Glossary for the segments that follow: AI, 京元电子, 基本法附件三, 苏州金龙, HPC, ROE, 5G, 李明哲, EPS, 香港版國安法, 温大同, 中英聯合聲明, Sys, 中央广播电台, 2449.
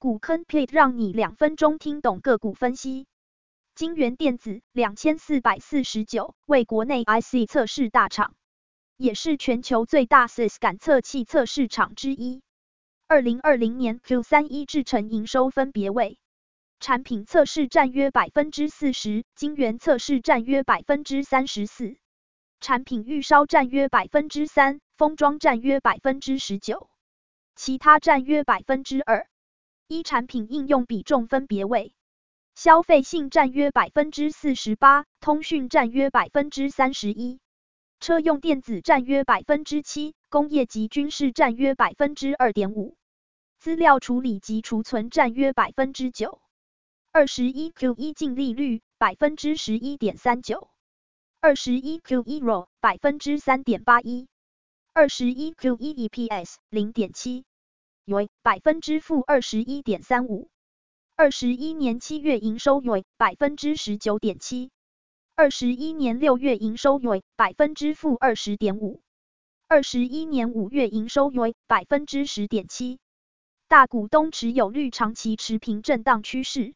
股坑 plate 让你2分钟听懂个股分析。京元电子2449为国内 IC 测试大厂，也是全球最大 Sys 感测器测试厂之一。2020年 Q31 制程营收分别为产品测试占约 40%， 晶圆测试占约 34%， 产品预烧占约 3%， 封装占约 19%， 其他占约 2%。依产品应用比重分别为消费性占约 48%， 通讯占约 31%， 车用电子占约 7%， 工业及军事占约 2.5%， 资料处理及储存占约 9%。 21Q1 净利率 11.39%， 21Q1 ROE 3.81%， 21Q1 EPS 0.7为 -21.35%， 21年7月营收为 19.7%， 21年6月营收为 -20.5%， 21年5月营收为 10.7%。 大股东持有率长期持平震荡趋势，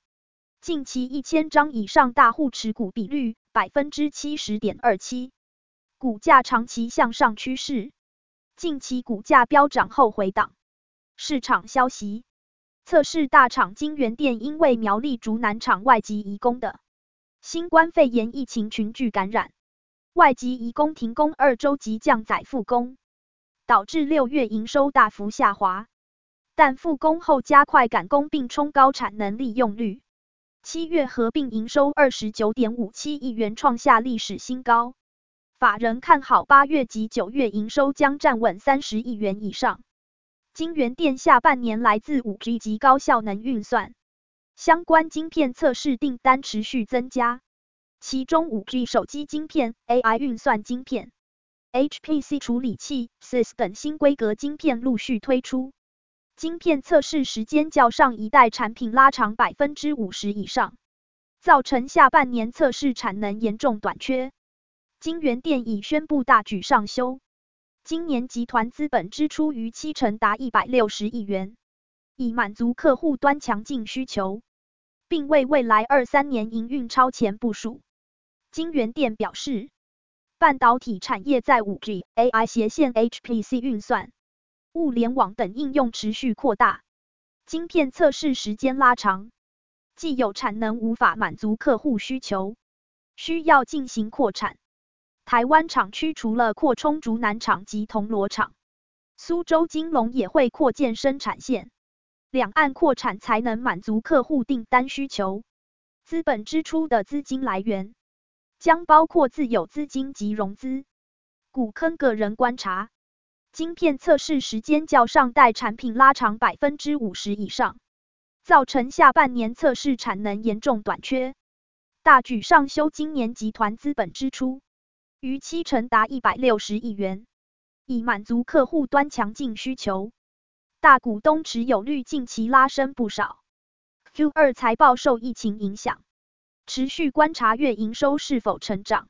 近期1000张以上大户持股比率 70.27%， 股价长期向上趋势，近期股价飙涨后回档。市场消息，测试大厂京元电因为苗栗竹南厂外籍移工的新冠肺炎疫情群聚感染，外籍移工停工2周即降载复工，导致6月营收大幅下滑，但复工后加快赶工并冲高产能利用率，7月合并营收 29.57 亿元创下历史新高，法人看好8月及9月营收将站稳30亿元以上。京元电下半年来自 5G 及高效能运算相关晶片测试订单持续增加，其中 5G 手机晶片、AI 运算晶片、HPC 处理器、Sys 等新规格晶片陆续推出，晶片测试时间较上一代产品拉长 50% 以上，造成下半年测试产能严重短缺。京元电已宣布大举上修，今年集团资本支出逾70%达160亿元，以满足客户端强劲需求，并为未来23年营运超前部署。京元电表示，半导体产业在 5G、AI 斜线 HPC 运算、物联网等应用持续扩大，晶片测试时间拉长，既有产能无法满足客户需求，需要进行扩产。台湾厂区除了扩充竹南厂及铜锣厂，苏州金龙也会扩建生产线，两岸扩产才能满足客户订单需求。资本支出的资金来源将包括自有资金及融资。股坑个人观察，晶片测试时间较上代产品拉长 50% 以上，造成下半年测试产能严重短缺，大举上修今年集团资本支出逾70%达160亿元，以满足客户端强劲需求。大股东持有率近期拉升不少， Q2 财报受疫情影响，持续观察月营收是否成长。